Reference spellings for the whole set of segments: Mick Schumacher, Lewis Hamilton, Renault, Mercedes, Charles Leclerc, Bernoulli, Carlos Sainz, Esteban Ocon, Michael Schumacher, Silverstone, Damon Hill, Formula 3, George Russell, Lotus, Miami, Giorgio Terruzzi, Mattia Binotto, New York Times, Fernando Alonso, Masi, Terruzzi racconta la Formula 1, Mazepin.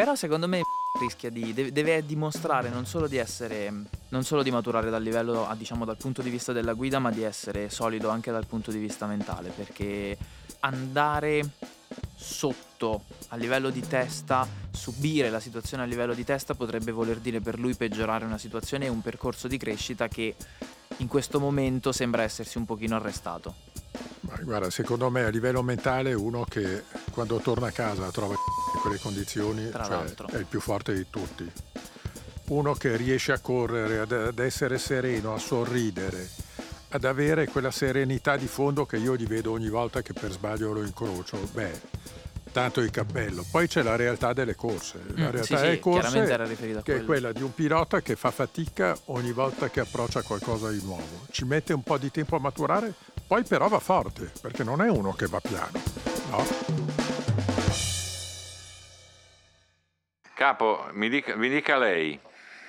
Però secondo me rischia di deve dimostrare non solo di maturare dal livello, diciamo, dal punto di vista della guida, ma di essere solido anche dal punto di vista mentale, perché andare sotto a livello di testa, subire la situazione a livello di testa potrebbe voler dire per lui peggiorare una situazione e un percorso di crescita che in questo momento sembra essersi un pochino arrestato. Ma guarda, secondo me a livello mentale uno che quando torna a casa trova in quelle condizioni, cioè, è il più forte di tutti. Uno che riesce a correre, ad essere sereno, a sorridere, ad avere quella serenità di fondo che io gli vedo ogni volta che per sbaglio lo incrocio, tanto il cappello. Poi c'è la realtà delle corse, la realtà delle corse che è quella di un pilota che fa fatica ogni volta che approccia qualcosa di nuovo, ci mette un po' di tempo a maturare, poi però va forte, perché non è uno che va piano, no? Capo, mi dica lei.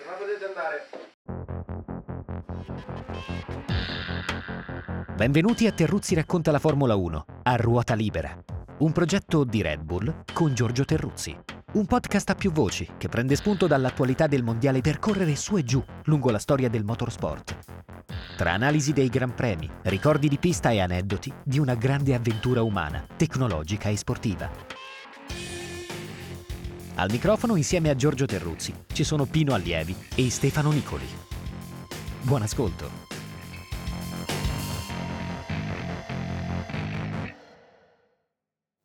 Dove potete andare? Benvenuti a Terruzzi racconta la Formula 1, a ruota libera. Un progetto di Red Bull con Giorgio Terruzzi. Un podcast a più voci che prende spunto dall'attualità del mondiale per correre su e giù lungo la storia del motorsport. Tra analisi dei gran premi, ricordi di pista e aneddoti di una grande avventura umana, tecnologica e sportiva. Al microfono, insieme a Giorgio Terruzzi, ci sono Pino Allievi e Stefano Nicoli. Buon ascolto.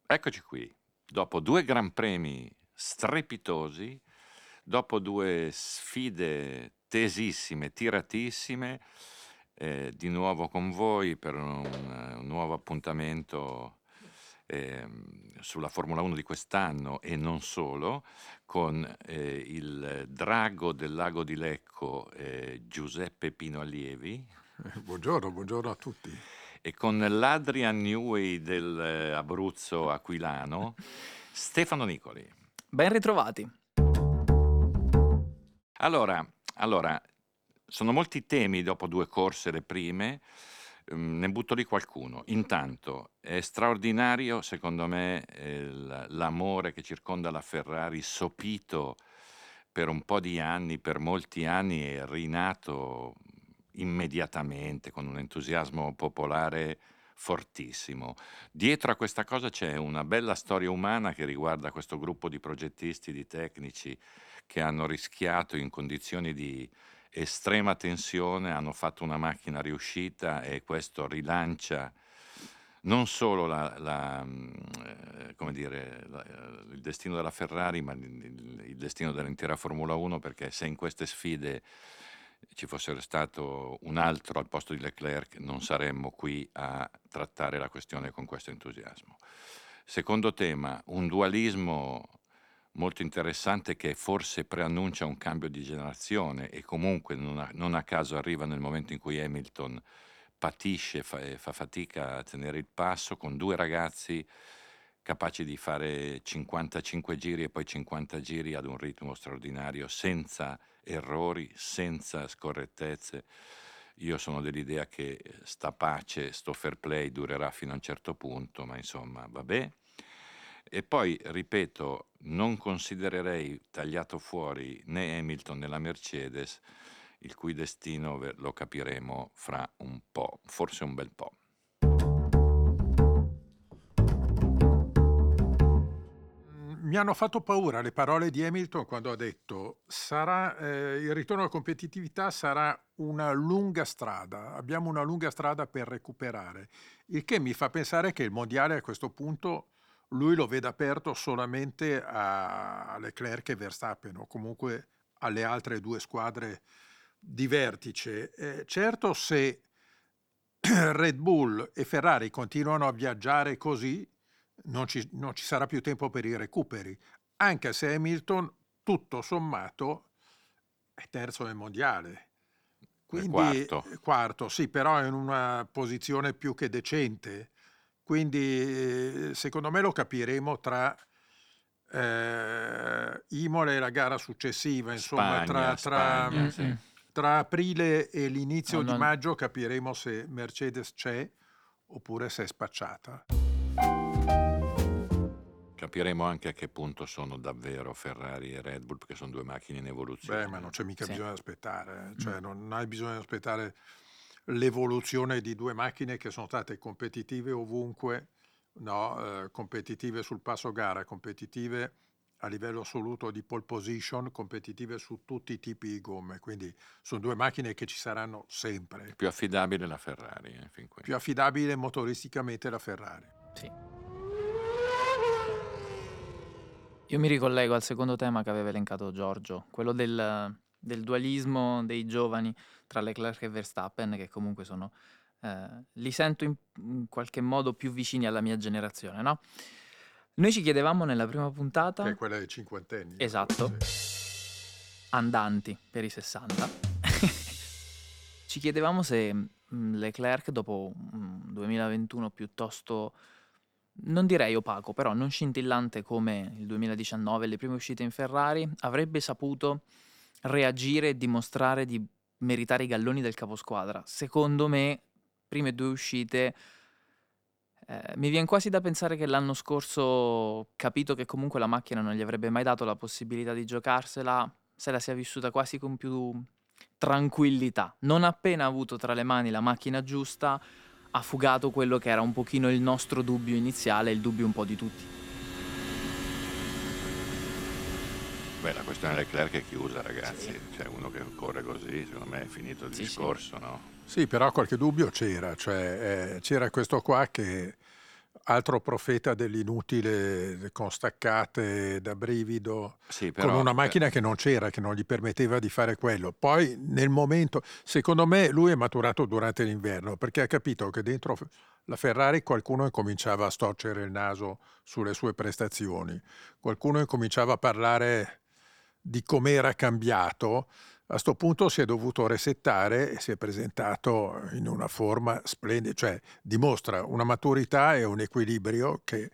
Eccoci qui, dopo due gran premi strepitosi, dopo due sfide tesissime, tiratissime, di nuovo con voi per un nuovo appuntamento sulla Formula 1 di quest'anno e non solo, con il drago del lago di Lecco, Giuseppe Pino Allievi. Buongiorno a tutti. E con l'Adrian Newey dell'Abruzzo aquilano, Stefano Nicoli. Ben ritrovati. Allora, sono molti temi dopo due corse, le prime. Ne butto lì qualcuno. Intanto è straordinario, secondo me, l'amore che circonda la Ferrari, sopito per un po' di anni, per molti anni, e rinato immediatamente con un entusiasmo popolare fortissimo. Dietro a questa cosa c'è una bella storia umana che riguarda questo gruppo di progettisti, di tecnici che hanno rischiato in condizioni di estrema tensione, hanno fatto una macchina riuscita, e questo rilancia non solo il destino della Ferrari, ma il destino dell'intera Formula 1, perché se in queste sfide ci fosse stato un altro al posto di Leclerc non saremmo qui a trattare la questione con questo entusiasmo. Secondo tema, un dualismo molto interessante che forse preannuncia un cambio di generazione, e comunque non a caso arriva nel momento in cui Hamilton patisce e fa fatica a tenere il passo, con due ragazzi capaci di fare 55 giri e poi 50 giri ad un ritmo straordinario, senza errori, senza scorrettezze. Io sono dell'idea che sta pace, sto fair play durerà fino a un certo punto, ma insomma vabbè. E poi, ripeto, non considererei tagliato fuori né Hamilton né la Mercedes, il cui destino lo capiremo fra un po', forse un bel po'. Mi hanno fatto paura le parole di Hamilton quando ha detto il ritorno alla competitività sarà una lunga strada, abbiamo una lunga strada per recuperare, il che mi fa pensare che il mondiale a questo punto lui lo vede aperto solamente a Leclerc e Verstappen, o comunque alle altre due squadre di vertice. Certo, se Red Bull e Ferrari continuano a viaggiare così, non ci sarà più tempo per i recuperi, anche se Hamilton, tutto sommato, è terzo nel mondiale. Quindi, quarto, sì, però in una posizione più che decente. Quindi secondo me lo capiremo tra Imola e la gara successiva, insomma, Spagna, sì. Tra aprile e l'inizio di maggio capiremo se Mercedes c'è oppure se è spacciata. Capiremo anche a che punto sono davvero Ferrari e Red Bull, perché sono due macchine in evoluzione. Beh, ma non c'è mica bisogno di aspettare, cioè non hai bisogno di aspettare l'evoluzione di due macchine che sono state competitive ovunque, no? Competitive sul passo gara, competitive a livello assoluto di pole position, competitive su tutti i tipi di gomme, quindi sono due macchine che ci saranno sempre. Più affidabile la Ferrari, fin qui. Più affidabile motoristicamente la Ferrari. Sì. Io mi ricollego al secondo tema che aveva elencato Giorgio, quello del dualismo dei giovani tra Leclerc e Verstappen, che comunque sono li sento in qualche modo più vicini alla mia generazione, no? Noi ci chiedevamo nella prima puntata, che è quella dei cinquantenni, esatto, sì, andanti per i 60, ci chiedevamo se Leclerc dopo un 2021 piuttosto, non direi opaco, però non scintillante come il 2019, le prime uscite in Ferrari, avrebbe saputo reagire e dimostrare di meritare i galloni del caposquadra. Secondo me, prime due uscite, mi viene quasi da pensare che l'anno scorso, capito che comunque la macchina non gli avrebbe mai dato la possibilità di giocarsela, se la sia vissuta quasi con più tranquillità. Non appena ha avuto tra le mani la macchina giusta, ha fugato quello che era un pochino il nostro dubbio iniziale, il dubbio un po' di tutti. Beh, la questione Leclerc è chiusa, ragazzi, sì. C'è uno che corre così, secondo me è finito il discorso, sì. No? Sì, però qualche dubbio c'era, cioè c'era questo qua che altro profeta dell'inutile con staccate da brivido, sì, però, con una macchina che non c'era, che non gli permetteva di fare quello. Poi nel momento, secondo me lui è maturato durante l'inverno, perché ha capito che dentro la Ferrari qualcuno incominciava a storcere il naso sulle sue prestazioni, qualcuno incominciava a parlare di com'era cambiato. A sto punto si è dovuto resettare e si è presentato in una forma splendida, cioè dimostra una maturità e un equilibrio che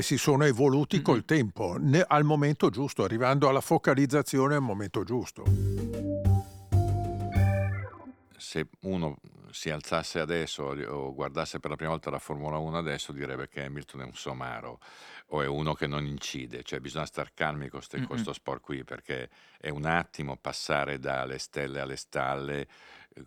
si sono evoluti col tempo, al momento giusto, arrivando alla focalizzazione al momento giusto. Se uno si alzasse adesso o guardasse per la prima volta la Formula 1 adesso, direbbe che Hamilton è un somaro o è uno che non incide, cioè bisogna star calmi con questo sport qui, perché è un attimo passare dalle stelle alle stalle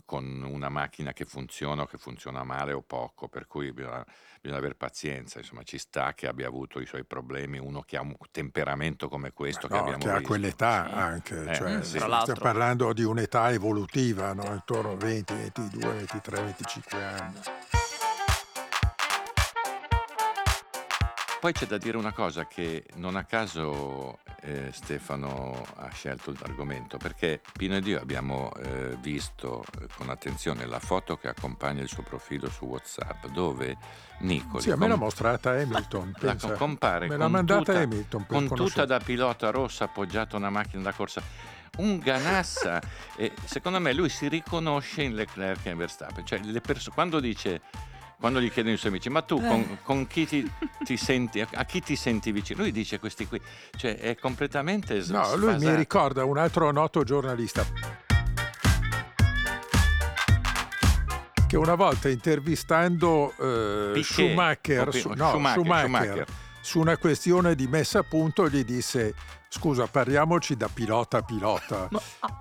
con una macchina che funziona o che funziona male o poco, per cui bisogna avere pazienza, insomma ci sta che abbia avuto i suoi problemi, uno che ha un temperamento come questo, no, che abbiamo visto. A quell'età anche, cioè, sì. Stiamo parlando di un'età evolutiva, no? Intorno a 20, 22, 23, 25 anni. Poi c'è da dire una cosa che non a caso Stefano ha scelto l'argomento, perché Pino ed io abbiamo visto con attenzione la foto che accompagna il suo profilo su WhatsApp, dove Nicoli... Sì, a me l'ha mostrata Hamilton, pensa. Compare me l'ha mandata Hamilton, con tuta da pilota rossa appoggiata a una macchina da corsa. Un ganassa. E secondo me lui si riconosce in Leclerc e in Verstappen, cioè quando gli chiedono i suoi amici, ma tu con chi ti senti, a chi ti senti vicino? Lui dice questi qui, cioè è completamente sfasato. No, lui mi ricorda un altro noto giornalista che una volta intervistando Schumacher su una questione di messa a punto gli disse: scusa, parliamoci da pilota a pilota,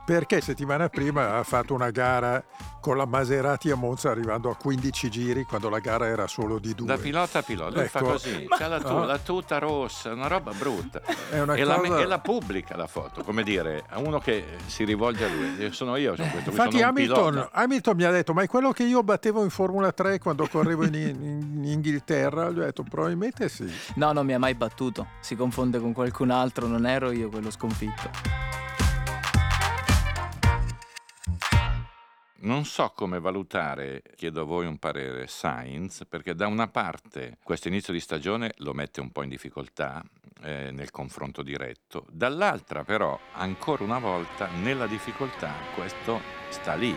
perché settimana prima ha fatto una gara con la Maserati a Monza arrivando a 15 giri quando la gara era solo di due. Da pilota a pilota, ecco, fa così, c'ha la tuta rossa, una roba brutta, e la pubblica la foto, come dire, a uno che si rivolge a lui, sono io. Infatti Hamilton mi ha detto: ma è quello che io battevo in Formula 3 quando correvo in Inghilterra? Gli ho detto: probabilmente sì. No, non mi ha mai battuto, si confonde con qualcun altro, non è ero io quello sconfitto. Non so come valutare, chiedo a voi un parere, Sainz, perché da una parte questo inizio di stagione lo mette un po' in difficoltà nel confronto diretto, dall'altra però ancora una volta nella difficoltà questo sta lì,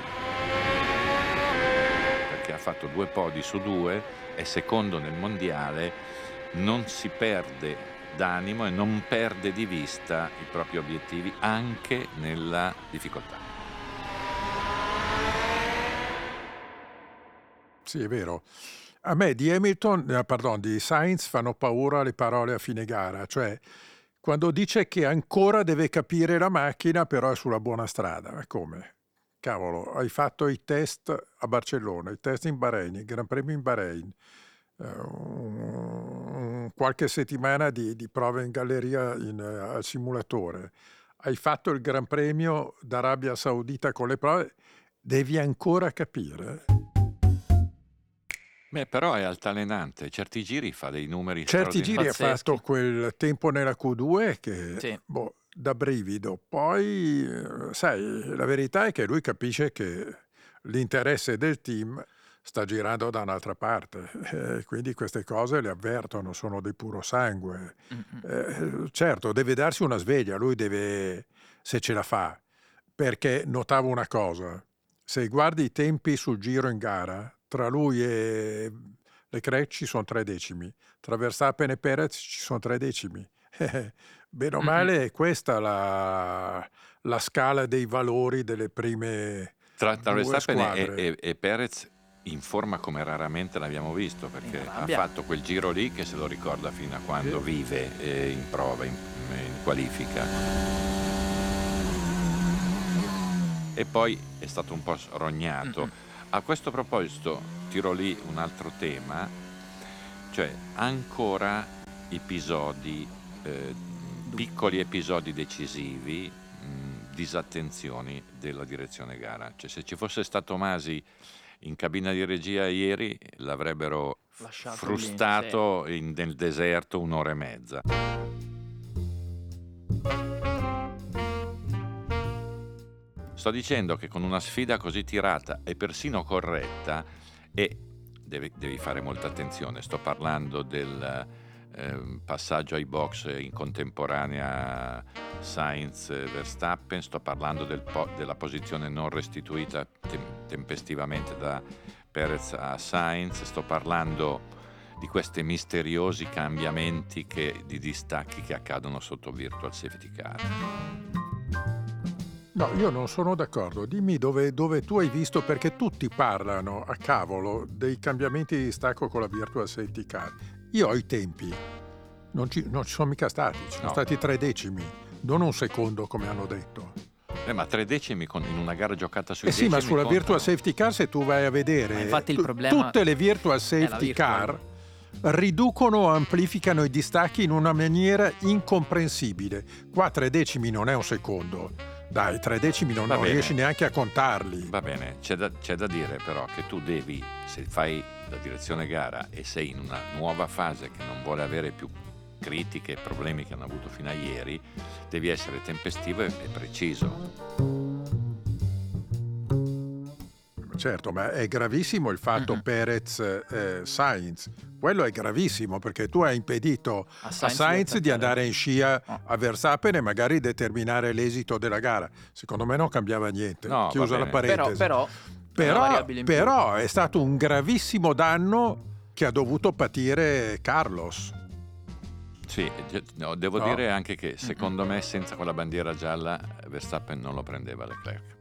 perché ha fatto 2 podi su 2, è secondo nel mondiale, non si perde d'animo e non perde di vista i propri obiettivi anche nella difficoltà. Sì, è vero. A me di di Sainz fanno paura le parole a fine gara, cioè quando dice che ancora deve capire la macchina, però è sulla buona strada. Ma come? Cavolo, hai fatto i test a Barcellona, i test in Bahrain, il Gran Premio in Bahrain, qualche settimana di prove in galleria al simulatore. Hai fatto il Gran Premio d'Arabia Saudita con le prove, devi ancora capire. Beh, però è altalenante, certi giri fa dei numeri straordinari. Certi giri ha fatto quel tempo nella Q2 che sì, da brivido. Poi, sai, la verità è che lui capisce che l'interesse del team sta girando da un'altra parte, quindi queste cose le avvertono, sono di puro sangue. Certo, deve darsi una sveglia, lui deve, se ce la fa, perché notavo una cosa, se guardi i tempi sul giro in gara, tra lui e Leclerc ci sono 3 decimi, tra Verstappen e Perez ci sono 3 decimi. Bene o male è questa la scala dei valori delle prime tra due Verstappen squadre. E Perez in forma come raramente l'abbiamo visto, perché ha fatto quel giro lì che se lo ricorda fino a quando vive in prova, in qualifica. E poi è stato un po' rognato. A questo proposito tiro lì un altro tema, cioè ancora episodi, piccoli episodi decisivi, disattenzioni della direzione gara. Cioè, se ci fosse stato Masi in cabina di regia ieri l'avrebbero lasciato frustato nel deserto 1 ora e mezza. Sto dicendo che con una sfida così tirata e persino corretta, e devi fare molta attenzione, sto parlando del passaggio ai box in contemporanea Sainz-Verstappen, sto parlando della posizione non restituita tempestivamente da Perez a Sainz, sto parlando di questi misteriosi cambiamenti di distacchi che accadono sotto Virtual Safety Car. No, io non sono d'accordo. Dimmi dove tu hai visto, perché tutti parlano a cavolo dei cambiamenti di distacco con la Virtual Safety Car. Io ho i tempi, non ci sono mica stati, ci sono stati 3 decimi, non 1 secondo come hanno detto. Ma 3 decimi in una gara giocata sui decimi. Sì, ma sulla Virtual Safety Car, se tu vai a vedere, infatti il problema tutte le Virtual Safety Car riducono o amplificano i distacchi in una maniera incomprensibile. Qua 3 decimi non è 1 secondo. Dai, 3 decimi non riesci neanche a contarli. Va bene, c'è da dire però che tu devi, se fai la direzione gara e sei in una nuova fase che non vuole avere più critiche e problemi che hanno avuto fino a ieri, devi essere tempestivo e preciso. Certo, ma è gravissimo il fatto Perez-Sainz. Quello è gravissimo, perché tu hai impedito a Sainz di andare in scia a Verstappen e magari determinare l'esito della gara. Secondo me non cambiava niente, chiusa la parentesi. Però è stato un gravissimo danno che ha dovuto patire Carlos. Sì, devo dire anche che secondo me senza quella bandiera gialla Verstappen non lo prendeva Leclerc.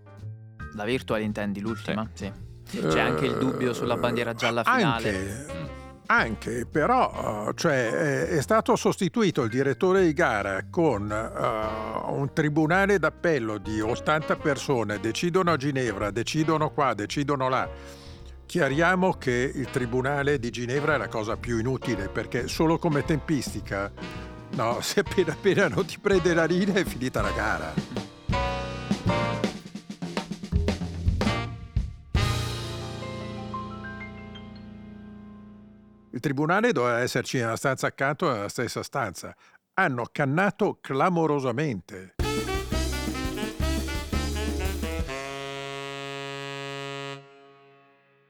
La virtual intendi l'ultima? Sì. C'è anche il dubbio sulla bandiera gialla finale. Anche però, cioè, è stato sostituito il direttore di gara con un tribunale d'appello di 80 persone, decidono a Ginevra, decidono qua, decidono là. Chiariamo che il tribunale di Ginevra è la cosa più inutile, perché solo come tempistica, se appena non ti prende la linea è finita la gara. Il tribunale doveva esserci nella stanza accanto, nella stessa stanza. Hanno cannato clamorosamente.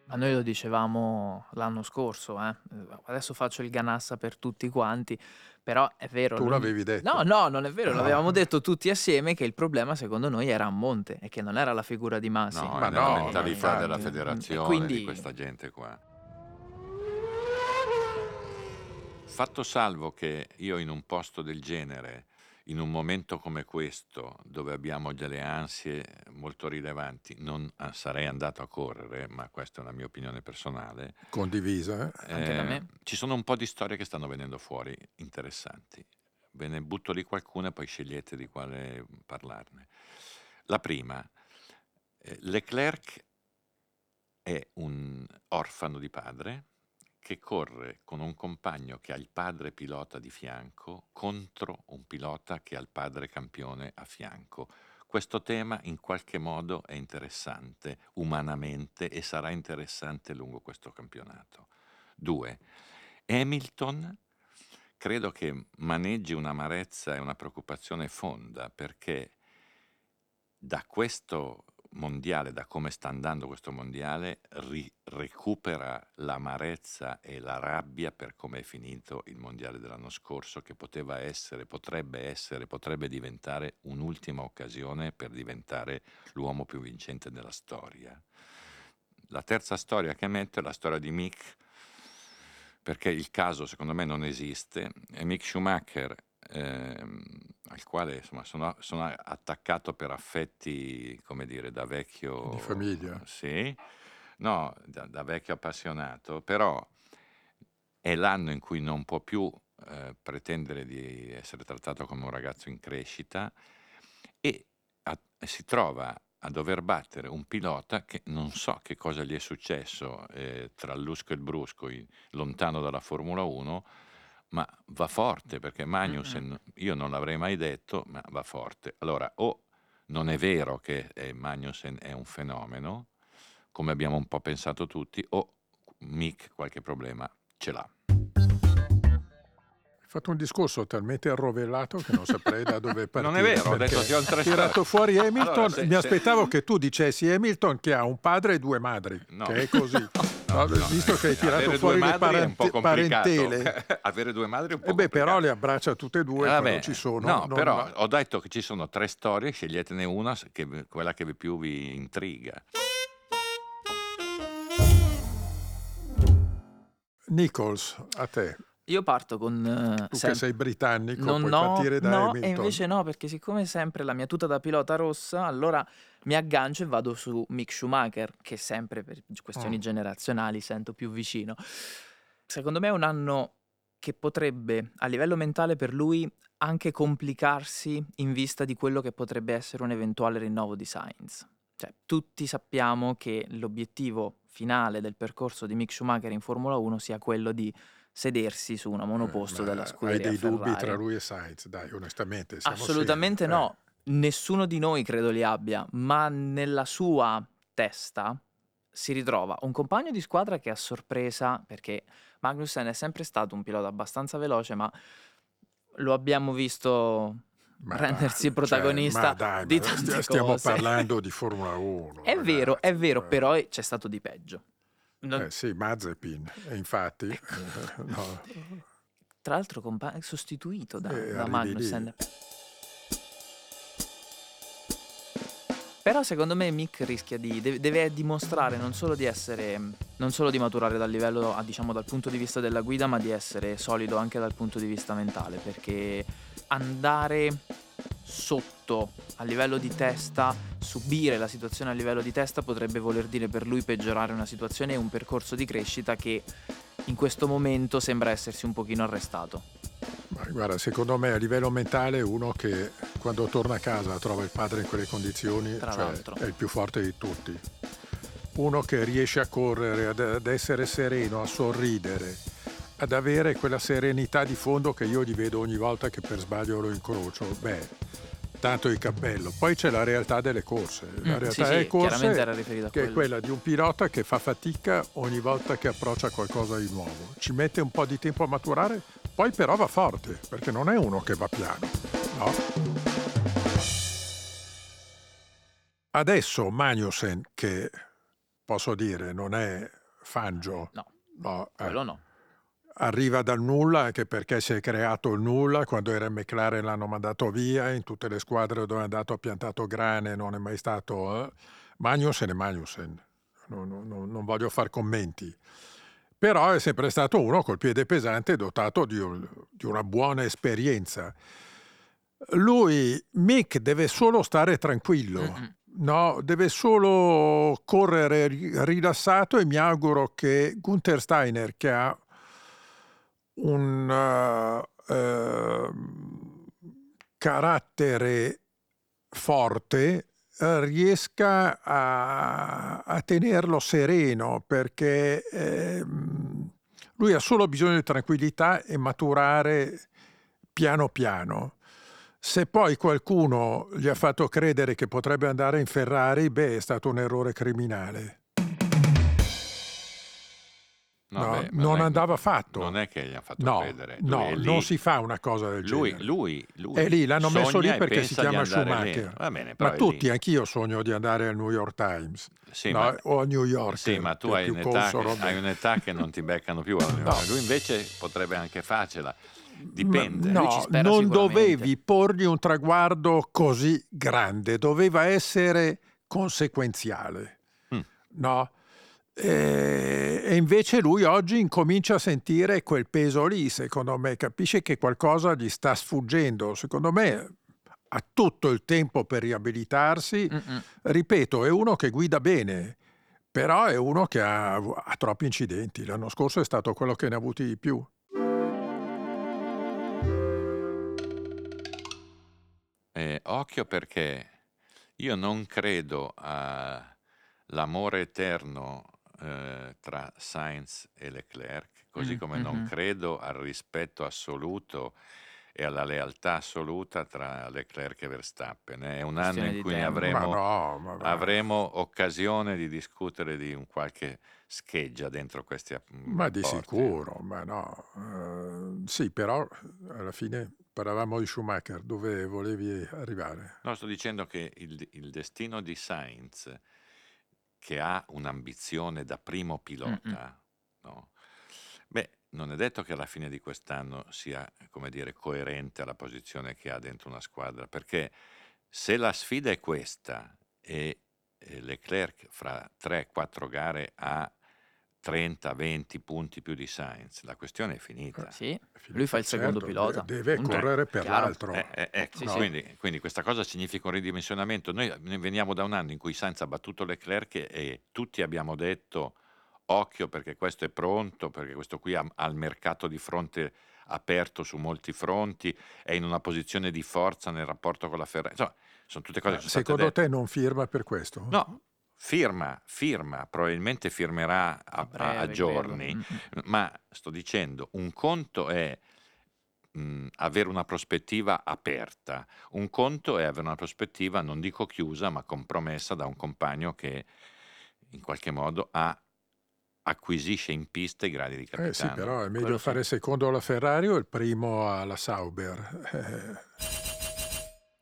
Ma noi lo dicevamo l'anno scorso, adesso faccio il ganassa per tutti quanti, però è vero. Tu l'avevi detto. No, non è vero, l'avevamo detto tutti assieme che il problema secondo noi era a monte e che non era la figura di Masi. No, ma la mentalità della federazione, quindi, di questa gente qua. Fatto salvo che io in un posto del genere in un momento come questo, dove abbiamo delle ansie molto rilevanti, non sarei andato a correre, ma questa è una mia opinione personale. Condivisa. Anche da me. Ci sono un po' di storie che stanno venendo fuori interessanti. Ve ne butto lì qualcuna, poi scegliete di quale parlarne. La prima, Leclerc è un orfano di padre che corre con un compagno che ha il padre pilota di fianco contro un pilota che ha il padre campione a fianco. Questo tema in qualche modo è interessante umanamente e sarà interessante lungo questo campionato. 2. Hamilton credo che maneggi un'amarezza e una preoccupazione fonda, perché da questo mondiale, da come sta andando questo mondiale, recupera l'amarezza e la rabbia per come è finito il mondiale dell'anno scorso, che poteva essere, potrebbe diventare un'ultima occasione per diventare l'uomo più vincente della storia. La terza storia che metto è la storia di Mick, perché il caso secondo me non esiste, e Mick Schumacher, al quale insomma sono attaccato per affetti, come dire, da vecchio di famiglia, sì, no, da vecchio appassionato, però è l'anno in cui non può più pretendere di essere trattato come un ragazzo in crescita e si trova a dover battere un pilota che non so che cosa gli è successo tra il lusco e il brusco, lontano dalla Formula 1, ma va forte, perché Magnussen, io non l'avrei mai detto, ma va forte. Allora, o non è vero che Magnussen è un fenomeno, come abbiamo un po' pensato tutti, o Mick qualche problema ce l'ha. Hai fatto un discorso talmente arrovellato che non saprei da dove partire. Non è vero, adesso ti ho tirato fuori Hamilton. Allora, mi aspettavo che tu dicessi Hamilton che ha un padre e due madri, no, che è così. No, visto che hai tirato fuori le parentele. Avere due madri è un po' complicato. Però le abbraccia tutte e due, non ci sono. No, però ho detto che ci sono tre storie, sceglietene una, quella che più vi intriga. Nichols, a te. Io parto con... Tu che sei britannico, partire da Hamilton. No, e invece no, perché siccome è sempre la mia tuta da pilota rossa, allora mi aggancio e vado su Mick Schumacher, che sempre per questioni generazionali sento più vicino. Secondo me è un anno che potrebbe, a livello mentale per lui, anche complicarsi in vista di quello che potrebbe essere un eventuale rinnovo di Sainz. Cioè, tutti sappiamo che l'obiettivo finale del percorso di Mick Schumacher in Formula 1 sia quello di sedersi su una monoposto della scuderia Ferrari. Hai dei dubbi tra lui e Sainz, dai, onestamente? Assolutamente seri, no. Nessuno di noi credo li abbia, ma nella sua testa si ritrova un compagno di squadra che a sorpresa, perché Magnussen è sempre stato un pilota abbastanza veloce, ma lo abbiamo visto... rendersi protagonista di tante cose. Stiamo parlando di Formula 1. È ragazzi, vero, è vero, però c'è stato di peggio. Sì, Mazepin, infatti. No. Tra l'altro sostituito da Magnussen. Però secondo me Mick rischia deve dimostrare non solo di maturare dal livello, diciamo dal punto di vista della guida, ma di essere solido anche dal punto di vista mentale, perché andare sotto a livello di testa, subire la situazione a livello di testa potrebbe voler dire per lui peggiorare una situazione e un percorso di crescita che in questo momento sembra essersi un pochino arrestato. Ma guarda, secondo me a livello mentale uno che quando torna a casa trova il padre in quelle condizioni, è il più forte di tutti. Uno che riesce a correre, ad essere sereno, a sorridere, ad avere quella serenità di fondo che io gli vedo ogni volta che per sbaglio lo incrocio, tanto il cappello. Poi c'è la realtà delle corse. La realtà delle corse era che è quella di un pilota che fa fatica ogni volta che approccia qualcosa di nuovo. Ci mette un po' di tempo a maturare, poi però va forte, perché non è uno che va piano, no? Adesso Magnussen, che posso dire non è Fangio. No, quello no. Arriva dal nulla, anche perché si è creato il nulla. Quando era in McLaren l'hanno mandato via, in tutte le squadre dove è andato ha piantato grane, non è mai stato... Magnussen. Non voglio far commenti. Però è sempre stato uno col piede pesante, dotato di una buona esperienza. lui, Mick, deve solo stare tranquillo, no? Deve solo correre rilassato, e mi auguro che Gunther Steiner, che ha un carattere forte, riesca a tenerlo sereno, perché lui ha solo bisogno di tranquillità e maturare piano piano. Se poi qualcuno gli ha fatto credere che potrebbe andare in Ferrari, beh, è stato un errore criminale. No, no, beh, non andava fatto. Non è che gli ha fatto credere. No, non si fa una cosa del genere. Lui è lì, l'hanno messo lì perché si chiama Schumacher. Va bene, però ma tutti, lì. Anch'io sogno di andare al New York Times, sì, no, o a New York. Sì, ma tu hai un'età che non ti beccano più. No. Lui invece potrebbe anche farcela. Dipende. Ma, no, non dovevi porgli un traguardo così grande, doveva essere conseguenziale. No? E invece lui oggi incomincia a sentire quel peso lì, secondo me, capisce che qualcosa gli sta sfuggendo. Secondo me ha tutto il tempo per riabilitarsi. Ripeto, è uno che guida bene, però è uno che ha troppi incidenti. L'anno scorso è stato quello che ne ha avuti di più. Occhio, perché io non credo all'amore eterno tra Sainz e Leclerc, così come non credo al rispetto assoluto e alla lealtà assoluta tra Leclerc e Verstappen. È un anno in cui avremo occasione di discutere di un qualche scheggia dentro questi rapporti. Ma di sicuro, ma no. Sì, però alla fine parlavamo di Schumacher, dove volevi arrivare? No, sto dicendo che il destino di Sainz, che ha un'ambizione da primo pilota, no? Beh, non è detto che alla fine di quest'anno sia, come dire, coerente alla posizione che ha dentro una squadra, perché se la sfida è questa e Leclerc fra 3-4 gare ha 30-20 punti più di Sainz, la questione è finita. Sì, lui fa il secondo pilota. Deve correre per l'altro. Ecco, no. Quindi questa cosa significa un ridimensionamento. Noi veniamo da un anno in cui Sainz ha battuto Leclerc e tutti abbiamo detto: occhio, perché questo è pronto, perché questo qui ha il mercato di fronte aperto su molti fronti, è in una posizione di forza nel rapporto con la Ferrari. Insomma, sono tutte cose che sono state dette. Secondo te non firma per questo? No, firma, probabilmente firmerà a giorni, ma sto dicendo, un conto è avere una prospettiva aperta, un conto è avere una prospettiva, non dico chiusa, ma compromessa da un compagno che in qualche modo acquisisce in pista i gradi di capitano. Sì, però è meglio fare secondo alla Ferrari o il primo alla Sauber?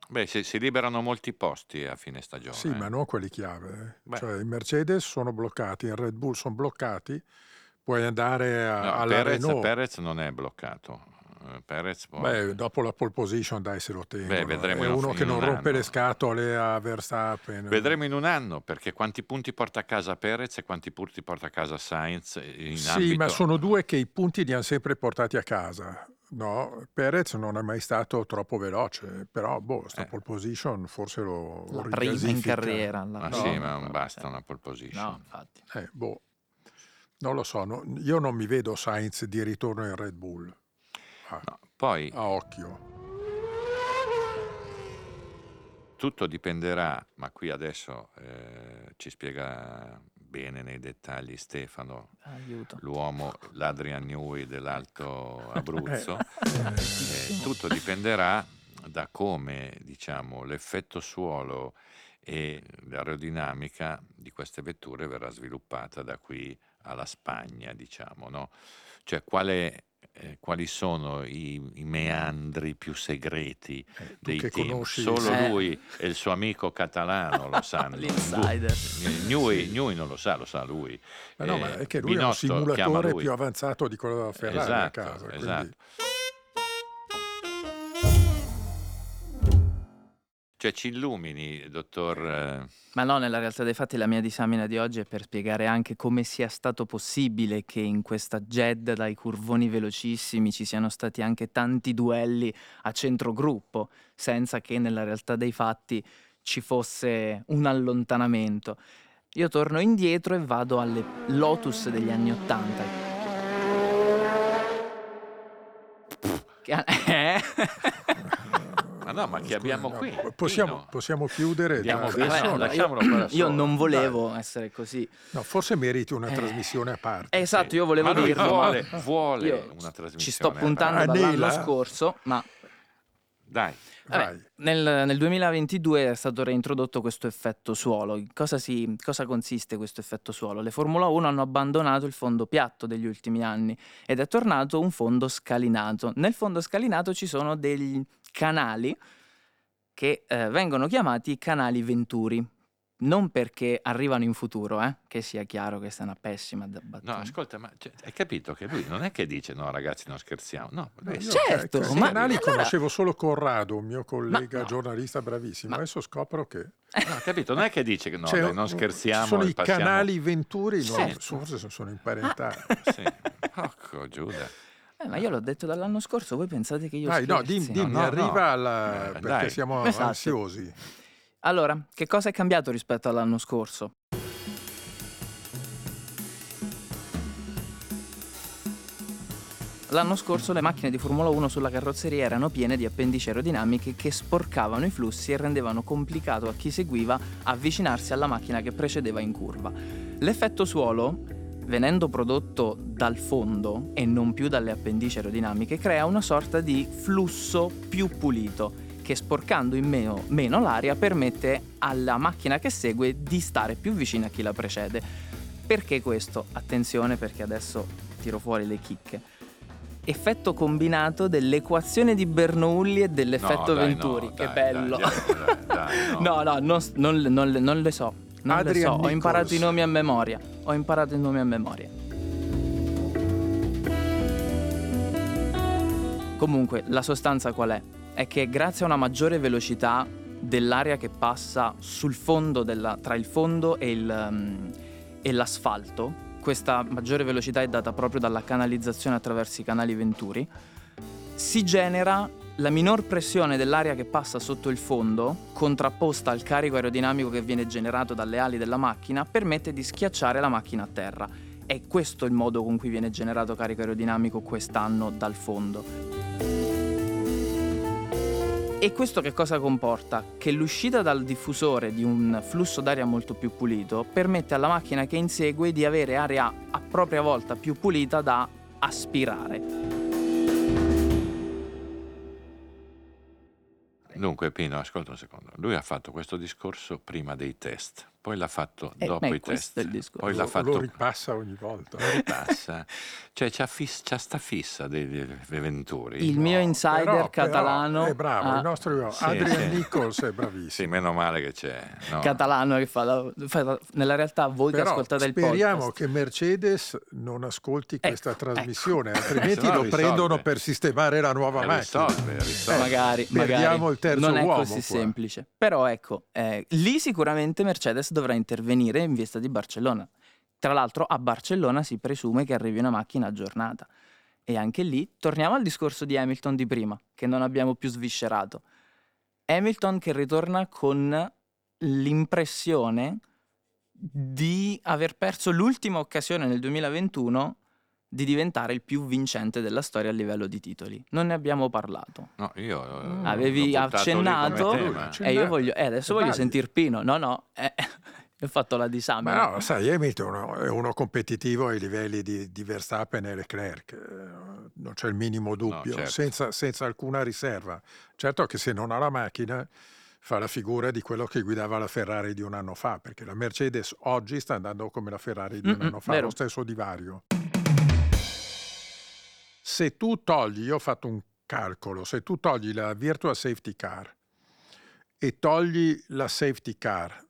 Beh, si liberano molti posti a fine stagione. Sì, ma non quelli chiave. Cioè, i Mercedes sono bloccati, i Red Bull sono bloccati, puoi andare alla Renault. Perez non è bloccato. Perez può... Beh, dopo la pole position, dai, se lo tengono. Beh, vedremo. È uno che non rompe le scatole a Verstappen. Vedremo in un anno, perché quanti punti porta a casa Perez e quanti punti porta a casa Sainz in ambito... ma sono due che i punti li hanno sempre portati a casa. No, Perez non è mai stato troppo veloce, però sta pole position forse lo prima in carriera. Ma non basta una pole position. No, infatti. Non lo so, io non mi vedo Sainz di ritorno in Red Bull. No, poi a occhio tutto dipenderà, ma qui adesso ci spiega bene nei dettagli Stefano, l'uomo l'Adrian Newey dell'Alto Abruzzo. Tutto dipenderà da come, diciamo, l'effetto suolo e l'aerodinamica di queste vetture verrà sviluppata da qui alla Spagna, diciamo, no? Cioè quali sono i meandri più segreti dei team. Conosci, solo lui e il suo amico catalano lo sanno. L'insider. Newey non lo sa, lo sa lui. Ma no, ma è che lui Binotto è un simulatore più avanzato di quello della Ferrari. Esatto, a casa, esatto. Cioè, ci illumini, dottor. Ma no, nella realtà dei fatti la mia disamina di oggi è per spiegare anche come sia stato possibile che in questa Jeddah dai curvoni velocissimi ci siano stati anche tanti duelli a centrogruppo, senza che nella realtà dei fatti ci fosse un allontanamento. Io torno indietro e vado alle Lotus degli anni '80. Ma no, ma che abbiamo qui? Possiamo chiudere. Io non volevo essere così. No, forse meriti una trasmissione a parte. Esatto, sì. Io volevo dirlo. Vuole una trasmissione. Ci sto puntando dall'anno scorso, ma dai. Vabbè, nel 2022 è stato reintrodotto questo effetto suolo. Cosa consiste questo effetto suolo? Le Formula 1 hanno abbandonato il fondo piatto degli ultimi anni ed è tornato un fondo scalinato. Nel fondo scalinato ci sono degli canali che vengono chiamati canali Venturi. Non perché arrivano in futuro, che sia chiaro, questa è una pessima battuta. No, ascolta, ma hai capito che lui non è che dice no ragazzi non scherziamo, no. Certo, questi canali conoscevo solo Corrado, un mio collega giornalista bravissimo, adesso scopro che... No, capito, non è che dice che no, cioè, non scherziamo. Sono i canali Venturi, forse sono imparentati. Sì, porco Giuda. Ma io l'ho detto dall'anno scorso, voi pensate che io scherzi? No, dimmi, arriva alla... perché dai. Siamo ansiosi. Allora, che cosa è cambiato rispetto all'anno scorso? L'anno scorso le macchine di Formula 1 sulla carrozzeria erano piene di appendici aerodinamiche che sporcavano i flussi e rendevano complicato a chi seguiva avvicinarsi alla macchina che precedeva in curva. L'effetto suolo, venendo prodotto dal fondo e non più dalle appendici aerodinamiche, crea una sorta di flusso più pulito, che sporcando in meno l'aria permette alla macchina che segue di stare più vicina a chi la precede. Perché questo? Attenzione, perché adesso tiro fuori le chicche. Effetto combinato dell'equazione di Bernoulli e dell'effetto Venturi. Che bello! Non le so. Non le so. Ho imparato i nomi a memoria. Comunque, la sostanza qual è? È che grazie a una maggiore velocità dell'aria che passa sul fondo tra il fondo e l'asfalto, questa maggiore velocità è data proprio dalla canalizzazione attraverso i canali Venturi, si genera la minor pressione dell'aria che passa sotto il fondo, contrapposta al carico aerodinamico che viene generato dalle ali della macchina, permette di schiacciare la macchina a terra. È questo il modo con cui viene generato carico aerodinamico quest'anno dal fondo. E questo che cosa comporta? Che l'uscita dal diffusore di un flusso d'aria molto più pulito permette alla macchina che insegue di avere aria a propria volta più pulita da aspirare. Dunque Pino, ascolta un secondo, lui ha fatto questo discorso prima dei test, poi l'ha fatto dopo i test, poi l'ha fatto... lo ripassa ogni volta. Cioè c'ha sta fissa dei Venturi. Il mio insider catalano... è bravo, il nostro Adrian Nichols è bravissimo. Sì, meno male che c'è. No. Catalano che fa nella realtà voi però che ascoltate il podcast. Speriamo che Mercedes non ascolti questa trasmissione, altrimenti lo prendono per sistemare la nuova macchina. Magari. Il terzo non è uomo, così qua. Semplice. Però ecco, lì sicuramente Mercedes dovrà intervenire in vista di Barcellona. Tra l'altro a Barcellona si presume che arrivi una macchina aggiornata. E anche lì torniamo al discorso di Hamilton di prima, che non abbiamo più sviscerato. Hamilton che ritorna con l'impressione di aver perso l'ultima occasione nel 2021 di diventare il più vincente della storia a livello di titoli. Non ne abbiamo parlato. No, io avevi accennato e io voglio adesso voglio sentir Pino. No, ho fatto la disamina. Ma no, sai, Hamilton è uno competitivo ai livelli di Verstappen e Leclerc. Non c'è il minimo dubbio, no, certo. senza alcuna riserva. Certo che se non ha la macchina fa la figura di quello che guidava la Ferrari di un anno fa, perché la Mercedes oggi sta andando come la Ferrari di un anno fa, vero. Lo stesso divario. Se tu togli, io ho fatto un calcolo, se tu togli la Virtual Safety Car e togli la Safety Car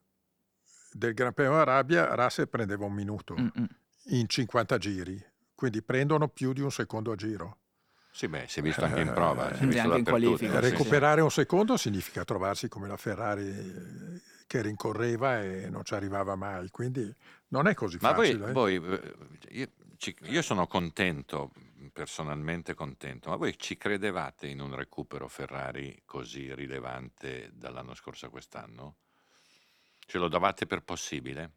del Gran Premio Arabia, Russell prendeva un minuto in 50 giri, quindi prendono più di un secondo a giro. Sì, beh, si è visto anche in prova, si è visto anche in qualifica. Recuperare un secondo significa trovarsi come la Ferrari che rincorreva e non ci arrivava mai, quindi non è così facile. Ma io sono contento, personalmente contento, ma voi ci credevate in un recupero Ferrari così rilevante dall'anno scorso a quest'anno? Ce lo davate per possibile?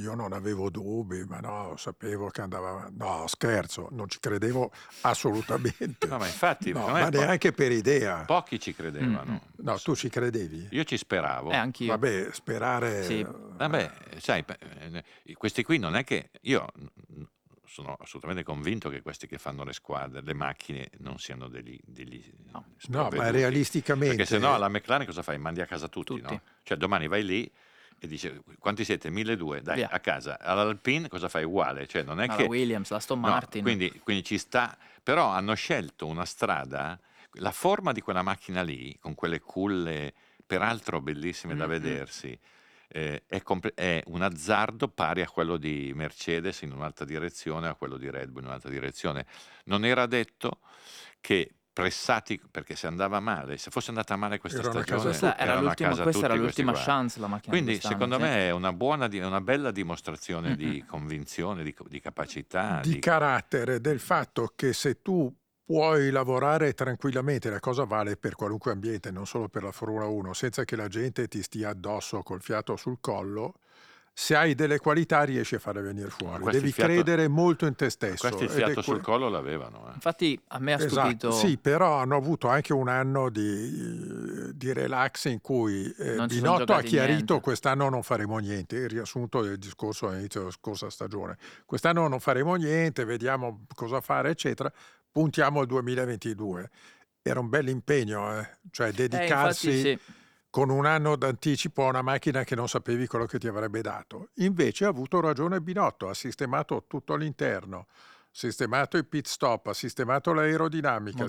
Io non avevo dubbi, ma no, sapevo che andava... No, scherzo, non ci credevo assolutamente. No, ma infatti... No, ma neanche per idea. Pochi ci credevano. No, tu ci credevi? Io ci speravo. Anch'io. Vabbè, sperare... Sì. Vabbè, sai, questi qui non è che... Io sono assolutamente convinto che questi che fanno le squadre, le macchine, non siano degli no, ma realisticamente... Perché se no la McLaren cosa fai? Mandi a casa tutti. No? Cioè domani vai lì e dice quanti siete? 1.200, dai, via. A casa. All'Alpine cosa fai? Uguale, cioè non è che... Williams, Aston Martin. No, quindi ci sta, però hanno scelto una strada, la forma di quella macchina lì, con quelle culle peraltro bellissime da vedersi, è un azzardo pari a quello di Mercedes in un'altra direzione, a quello di Red Bull in un'altra direzione. Non era detto che pressati, perché se fosse andata male questa stagione questa era l'ultima chance la macchina, quindi secondo me è una bella dimostrazione di convinzione, di capacità, di carattere, del fatto che se tu puoi lavorare tranquillamente, la cosa vale per qualunque ambiente, non solo per la Formula 1, senza che la gente ti stia addosso col fiato sul collo. Se hai delle qualità riesci a farle venire fuori, devi credere molto in te stesso. Questi il fiato sul collo l'avevano. Infatti a me ha stupito. Sì, però hanno avuto anche un anno di relax in cui Di Notto ha chiarito niente. Quest'anno non faremo niente, il riassunto del discorso all'inizio della scorsa stagione. Quest'anno non faremo niente, vediamo cosa fare eccetera, puntiamo al 2022. Era un bel impegno, cioè dedicarsi... infatti, sì. Con un anno d'anticipo a una macchina che non sapevi quello che ti avrebbe dato. Invece ha avuto ragione Binotto, ha sistemato tutto all'interno, sistemato i pit stop, ha sistemato l'aerodinamica,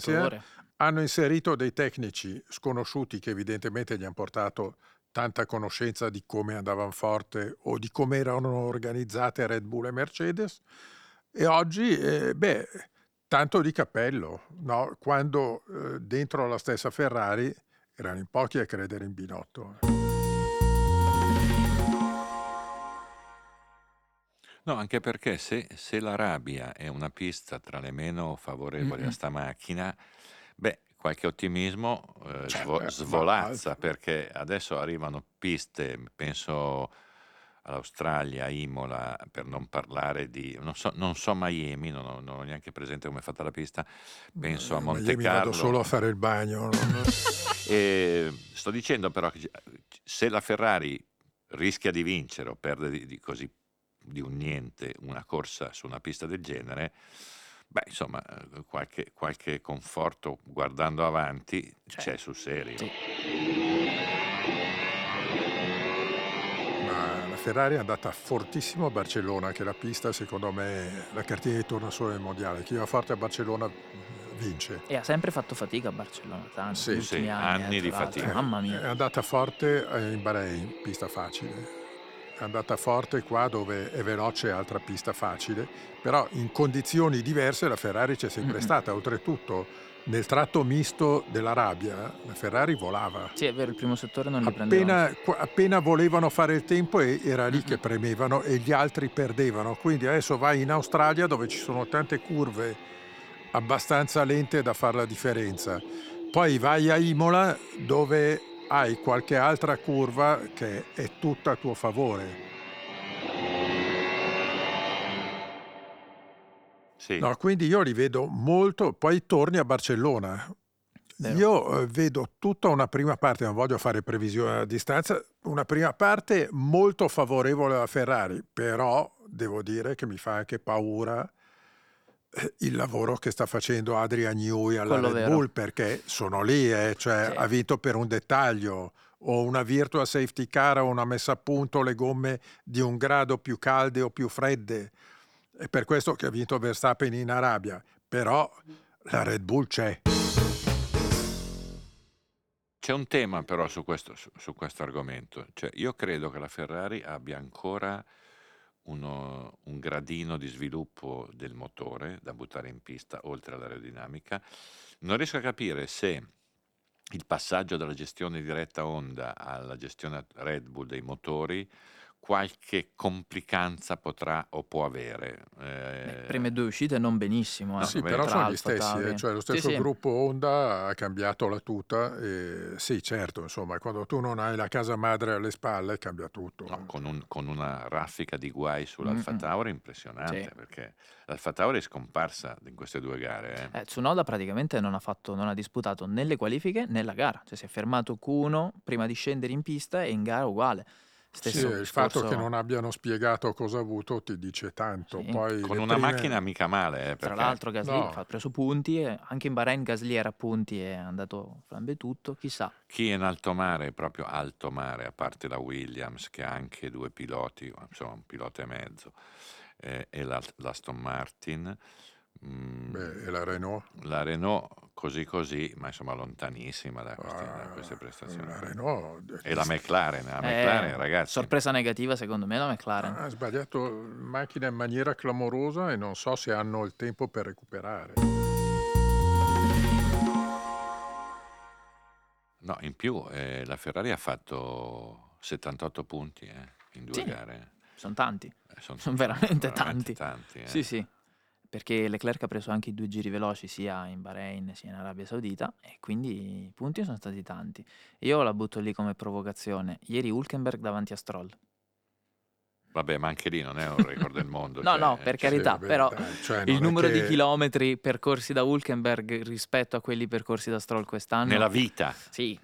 hanno inserito dei tecnici sconosciuti che evidentemente gli hanno portato tanta conoscenza di come andavano forte o di come erano organizzate Red Bull e Mercedes, e oggi, tanto di cappello, no? Quando dentro la stessa Ferrari erano in pochi a credere in Binotto. No, anche perché se l'Arabia è una pista tra le meno favorevoli a sta macchina, qualche ottimismo svolazza, perché adesso arrivano piste, penso all'Australia, Imola, per non parlare di... Non so Miami, non ho neanche presente come è fatta la pista, penso a Monte Carlo. Miami vado solo a fare il bagno. E sto dicendo però che se la Ferrari rischia di vincere o perde di un niente una corsa su una pista del genere, insomma qualche conforto guardando avanti c'è sul serio. Ma la Ferrari è andata fortissimo a Barcellona, che la pista secondo me la cartina di tornasole del mondiale. Chi va forte a Barcellona vince. E ha sempre fatto fatica a Barcellona, tanti anni di fatica. Mamma mia. È andata forte in Bahrain, pista facile. È andata forte qua dove è veloce, altra pista facile, però in condizioni diverse la Ferrari c'è sempre stata. Oltretutto nel tratto misto dell'Arabia la Ferrari volava. Sì, è vero, il primo settore non li prendevano. Appena volevano fare il tempo era lì che premevano e gli altri perdevano. Quindi adesso vai in Australia dove ci sono tante curve abbastanza lente da fare la differenza. Poi vai a Imola dove hai qualche altra curva che è tutta a tuo favore. Sì. No, quindi io li vedo molto, poi torni a Barcellona. Io vedo tutta una prima parte, non voglio fare previsioni a distanza, una prima parte molto favorevole alla Ferrari, però devo dire che mi fa anche paura il lavoro che sta facendo Adrian Newey alla Red Bull, perché sono lì, ha vinto per un dettaglio o una Virtual Safety Car o una messa a punto le gomme di un grado più calde o più fredde, è per questo che ha vinto Verstappen in Arabia, però la Red Bull c'è. C'è un tema però su questo argomento, io credo che la Ferrari abbia ancora un gradino di sviluppo del motore da buttare in pista oltre all'aerodinamica. Non riesco a capire se il passaggio dalla gestione diretta Honda alla gestione Red Bull dei motori qualche complicanza potrà o può avere. Prime due uscite non benissimo. Sì, però sono gli stessi, cioè lo stesso gruppo Honda ha cambiato la tuta. Sì, certo, insomma, quando tu non hai la casa madre alle spalle cambia tutto. No, con una raffica di guai sull'Alfa Tauri impressionante, perché l'Alfa Tauri è scomparsa in queste due gare. Tsunoda praticamente non ha disputato né le qualifiche né la gara, cioè si è fermato Q1 prima di scendere in pista e in gara uguale. Sì, il fatto che non abbiano spiegato cosa ha avuto ti dice tanto. Sì. Poi con una macchina mica male. Tra l'altro Gasly ha preso punti, anche in Bahrain Gasly era a punti e è andato flambe tutto, chissà. Chi è in alto mare, proprio alto mare, a parte la Williams che ha anche due piloti, insomma un pilota e mezzo, e l'Aston Martin. E la Renault? La Renault così così, ma insomma lontanissima da queste prestazioni. La Renault, e la McLaren, ragazzi. Sorpresa negativa secondo me la McLaren. Ha sbagliato macchina in maniera clamorosa e non so se hanno il tempo per recuperare. No, in più la Ferrari ha fatto 78 punti in due gare. Sono tanti. Sono veramente tanti. Sì. Perché Leclerc ha preso anche i due giri veloci sia in Bahrain sia in Arabia Saudita e quindi i punti sono stati tanti. Io la butto lì come provocazione. Ieri Hulkenberg davanti a Stroll. Vabbè, ma anche lì non è un record del mondo. No, per carità, vabbè, però il numero di chilometri percorsi da Hulkenberg rispetto a quelli percorsi da Stroll quest'anno... Nella vita! Sì.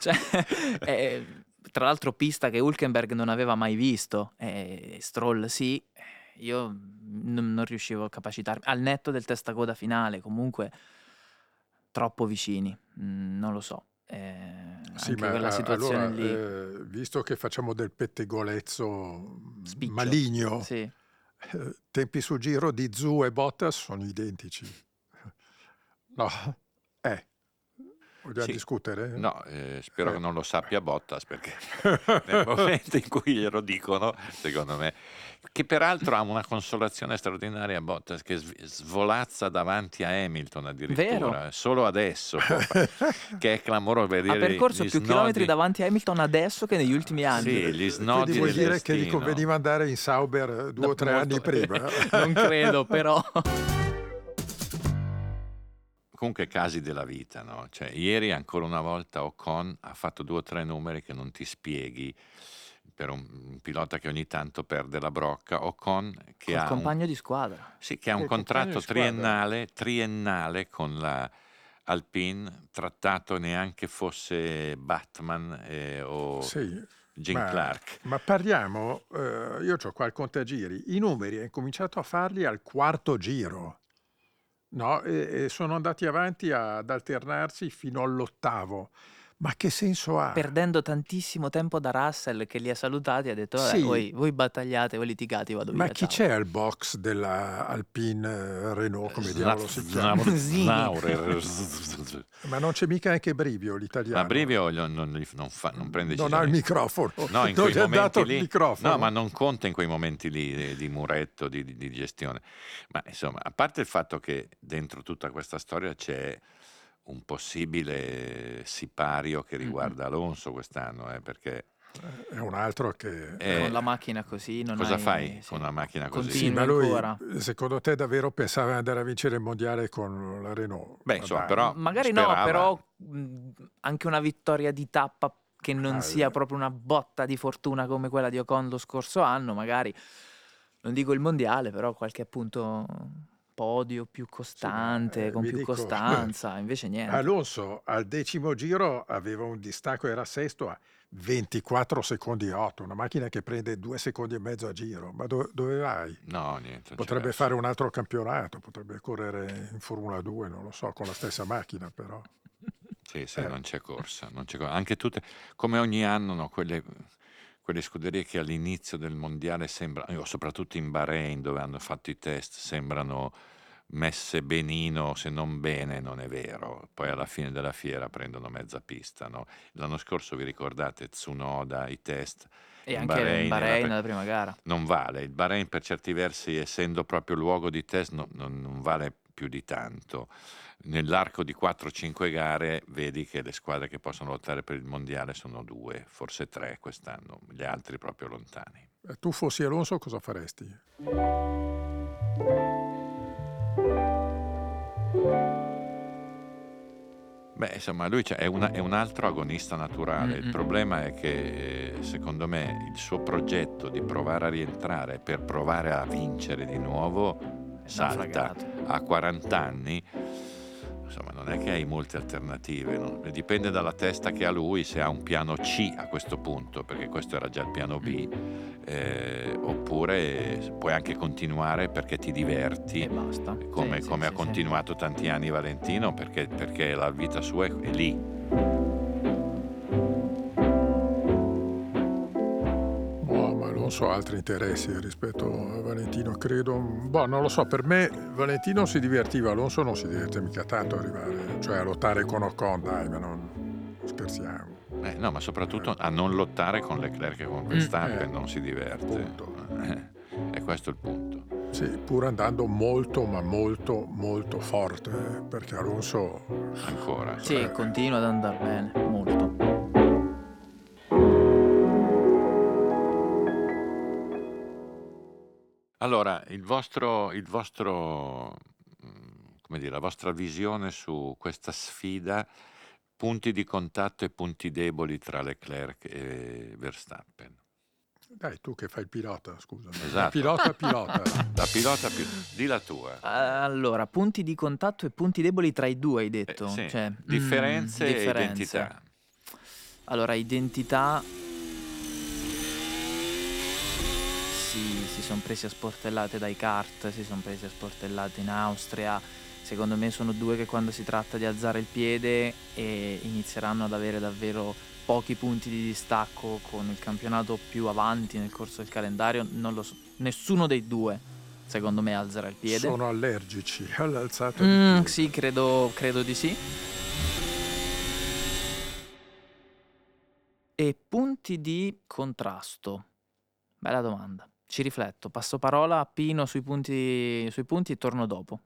Tra l'altro pista che Hulkenberg non aveva mai visto, Stroll sì... Io non riuscivo a capacitarmi, al netto del testacoda finale, comunque troppo vicini, non lo so. Anche quella situazione allora, lì. Visto che facciamo del pettegolezzo spiccio, maligno, tempi su giro di Zhou e Bottas sono identici. Vogliamo discutere? No, spero che non lo sappia Bottas, perché nel momento in cui glielo dicono, secondo me, che peraltro ha una consolazione straordinaria Bottas, che svolazza davanti a Hamilton addirittura. Vero? Solo adesso, che è clamoroso vedere. Ha percorso più chilometri davanti a Hamilton adesso che negli ultimi anni. Sì, gli snodi del destino. Vuol dire che gli conveniva andare in Sauber 2 o 3 anni prima. Non credo, però... Comunque casi della vita, no? Cioè, ieri ancora una volta Ocon ha fatto 2 o 3 numeri che non ti spieghi per un pilota che ogni tanto perde la brocca. Ocon che ha compagno di squadra. Sì, che ha un contratto triennale con la Alpine, trattato neanche fosse Batman o Jim Clark. Ma parliamo, io ho qua il contagiri, i numeri hai cominciato a farli al quarto giro. No, e sono andati avanti ad alternarsi fino all'8º. Ma che senso ha? Perdendo tantissimo tempo da Russell, che li ha salutati e ha detto voi battagliate, voi litigate, vado via. Ma chi c'è al box della Alpine Renault, come diavolo si chiama? Ma non c'è mica anche Brivio, l'italiano. Ma Brivio non prende decisioni. Non ha il microfono. No, in quei momenti lì. No, ma non conta in quei momenti lì di muretto, di gestione. Ma insomma, a parte il fatto che dentro tutta questa storia c'è un possibile sipario che riguarda Alonso quest'anno, perché è un altro che con la macchina così non cosa fai con una macchina così? Continua ancora. Secondo te davvero pensava di andare a vincere il mondiale con la Renault? Beh, insomma, però magari sperava. No, però anche una vittoria di tappa che non sia proprio una botta di fortuna come quella di Ocon lo scorso anno, magari non dico il mondiale, però qualche appunto podio più costante, con più costanza, invece niente. Alonso al 10º giro aveva un distacco, era sesto a 24,8 secondi, una macchina che prende 2,5 secondi a giro, ma dove vai? No, niente. Potrebbe fare un altro campionato, potrebbe correre in Formula 2, non lo so, con la stessa macchina però. Sì, non c'è corsa. Anche tutte, come ogni anno, no, quelle scuderie che all'inizio del mondiale sembrano, soprattutto in Bahrain dove hanno fatto i test, sembrano messe benino, se non bene, non è vero. Poi alla fine della fiera prendono mezza pista, no? L'anno scorso, vi ricordate, Tsunoda, i test e in anche Bahrain la prima gara non vale. Il Bahrain, per certi versi, essendo proprio luogo di test, non vale più di tanto. Nell'arco di 4-5 gare vedi che le squadre che possono lottare per il mondiale sono 2, forse 3 quest'anno, gli altri proprio lontani. Tu fossi Alonso cosa faresti? Beh, insomma, lui è un altro agonista naturale. Il problema è che, secondo me, il suo progetto di provare a rientrare per provare a vincere di nuovo salta a 40 anni. Insomma, non è che hai molte alternative, no? Dipende dalla testa che ha lui, se ha un piano C a questo punto, perché questo era già il piano B, oppure puoi anche continuare perché ti diverti e basta. Come ha continuato tanti anni Valentino, perché la vita sua è lì. Non so, altri interessi rispetto a Valentino, credo. Boh, non lo so, per me Valentino si divertiva, Alonso non si diverte mica tanto a arrivare, cioè a lottare con Ocon, dai, ma non scherziamo. No, ma soprattutto a non lottare con Leclerc e con Verstappen non si diverte. E questo è il punto. Sì, pur andando molto, ma molto, molto forte, perché Alonso ancora. Sì, continua ad andare bene, molto. Allora, il vostro, come dire, la vostra visione su questa sfida, punti di contatto e punti deboli tra Leclerc e Verstappen. Dai, tu che fai il pilota, scusa. Esatto. Pilota. La pilota più. Di la tua. Allora, punti di contatto e punti deboli tra i due, hai detto. Sì. Cioè, differenze e identità. Allora, identità. Si sono presi a sportellate dai kart, si sono presi a sportellate in Austria. Secondo me sono due che, quando si tratta di alzare il piede, inizieranno ad avere davvero pochi punti di distacco con il campionato più avanti nel corso del calendario. Non lo so, nessuno dei due secondo me alzerà il piede. Sono allergici all'alzata di piede. Sì, credo di sì. E punti di contrasto, bella domanda. Ci rifletto, passo parola a Pino sui punti e torno dopo.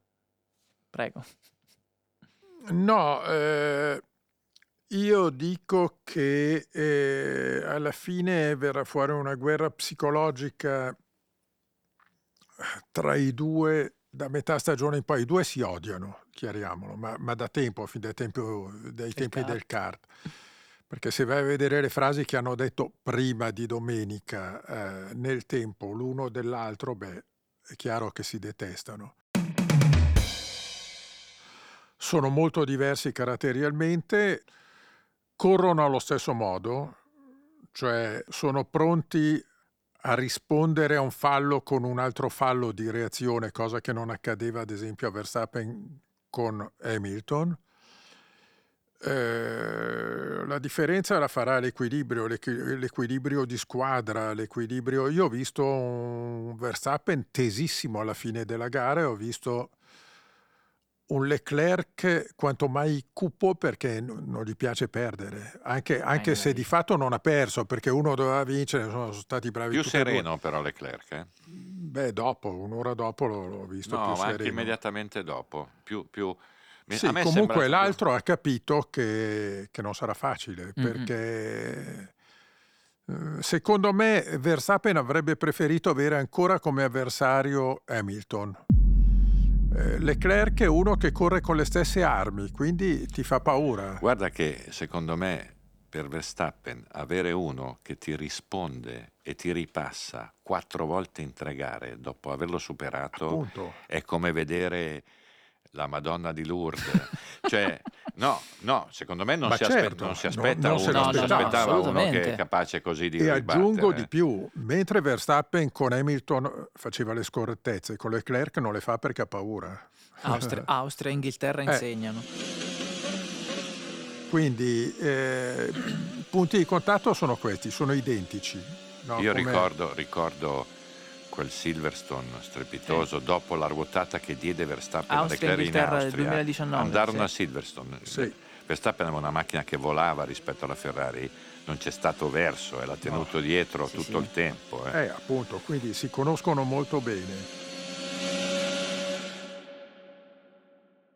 Prego. No, io dico che alla fine verrà fuori una guerra psicologica tra i due da metà stagione in poi. I due si odiano, chiariamolo, ma da tempo, fin dai tempi del kart. Perché se vai a vedere le frasi che hanno detto prima di domenica, nel tempo l'uno dell'altro, beh, è chiaro che si detestano. Sono molto diversi caratterialmente, corrono allo stesso modo, cioè sono pronti a rispondere a un fallo con un altro fallo di reazione, cosa che non accadeva ad esempio a Verstappen con Hamilton. La differenza la farà l'equilibrio di squadra, l'equilibrio. Io ho visto un Verstappen tesissimo alla fine della gara e ho visto un Leclerc quanto mai cupo, perché non gli piace perdere, anche se di fatto non ha perso, perché uno doveva vincere, sono stati bravi più sereno però Leclerc, Beh, dopo un'ora dopo l'ho visto più sereno, anche immediatamente dopo più... Sì, comunque l'altro ha capito che non sarà facile, perché secondo me Verstappen avrebbe preferito avere ancora come avversario Hamilton. Leclerc è uno che corre con le stesse armi, quindi ti fa paura. Guarda che secondo me per Verstappen avere uno che ti risponde e ti ripassa 4 volte in 3 gare dopo averlo superato, appunto, è come vedere... la Madonna di Lourdes, cioè no, secondo me non si aspettava uno che è capace così di ribattere. Aggiungo di più, mentre Verstappen con Hamilton faceva le scorrettezze, con Leclerc non le fa perché ha paura. Austria e Inghilterra insegnano. Quindi i punti di contatto sono questi, sono identici. No? Io ricordo quel Silverstone strepitoso dopo la ruotata che diede Verstappen a Leclerc in Austria, 2019, andarono a Silverstone. Verstappen aveva una macchina che volava rispetto alla Ferrari, non c'è stato verso e l'ha tenuto dietro tutto il tempo. Appunto, quindi si conoscono molto bene.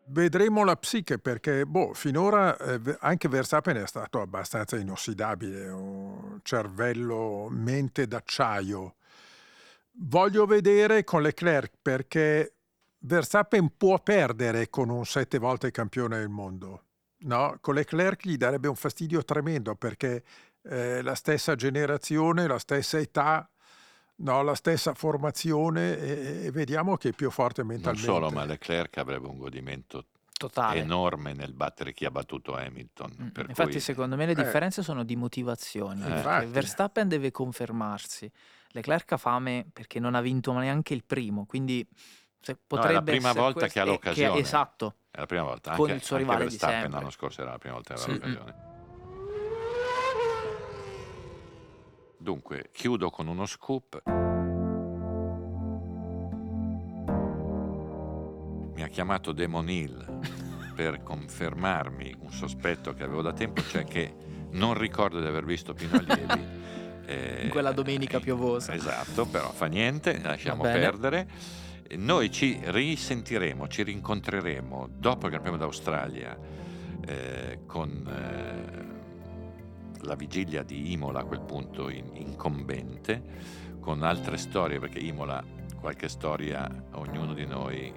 Vedremo la psiche perché finora anche Verstappen è stato abbastanza inossidabile, un cervello, mente d'acciaio. Voglio vedere con Leclerc perché Verstappen può perdere con un 7 volte campione del mondo. No, con Leclerc gli darebbe un fastidio tremendo perché la stessa generazione, la stessa età, no, la stessa formazione e vediamo che è più forte mentalmente. Non solo, ma Leclerc avrebbe un godimento totale, enorme nel battere chi ha battuto Hamilton. Per infatti cui... secondo me le differenze sono di motivazioni. Verstappen deve confermarsi, Leclerc ha fame perché non ha vinto neanche il primo, quindi se potrebbe è la prima volta che ha l'occasione. Esatto. È la prima volta, anche, con il suo rivale di sempre. L'anno scorso era la prima volta che aveva l'occasione. Dunque, chiudo con uno scoop. Mi ha chiamato Damon Hill per confermarmi un sospetto che avevo da tempo, cioè che non ricordo di aver visto Pino Allievi. In quella domenica piovosa. Esatto, però fa niente, lasciamo perdere. Noi ci risentiremo, ci rincontreremo dopo il Gran Premio d'Australia con la vigilia di Imola, a quel punto incombente, con altre storie, perché Imola qualche storia ognuno di noi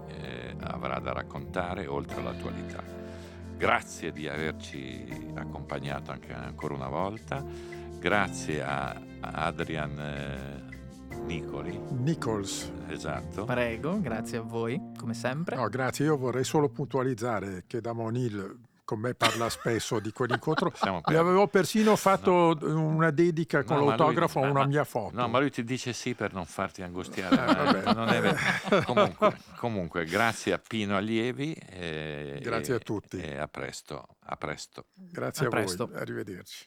avrà da raccontare oltre all'attualità. Grazie di averci accompagnato anche ancora una volta, grazie a Adrian Nichols. Esatto. Prego, grazie a voi, come sempre. No, grazie, io vorrei solo puntualizzare che Damon Hill con me parla spesso di quell'incontro. Le avevo persino fatto una dedica con l'autografo a una mia foto. No, ma lui ti dice sì per non farti angustiare. Non è vero. Comunque, grazie a Pino Allievi. Grazie a tutti. E a presto. Grazie a voi, arrivederci.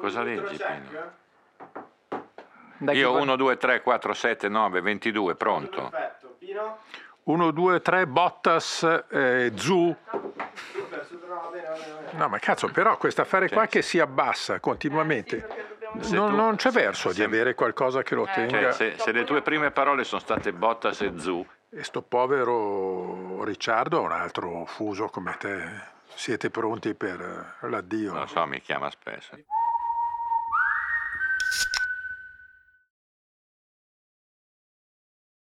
Cosa leggi, Pino? Io 1, 2, 3, 4, 7, 9, 22, pronto. Perfetto, Pino. 1, 2, 3, Bottas, Zhou. No, ma cazzo, però questo affare qua che si abbassa continuamente. Non c'è verso di avere qualcosa che lo tenga. Se le tue prime parole sono state Bottas e Zhou. E sto povero Ricciardo è un altro fuso come te. Siete pronti per l'addio? Non so, mi chiama spesso.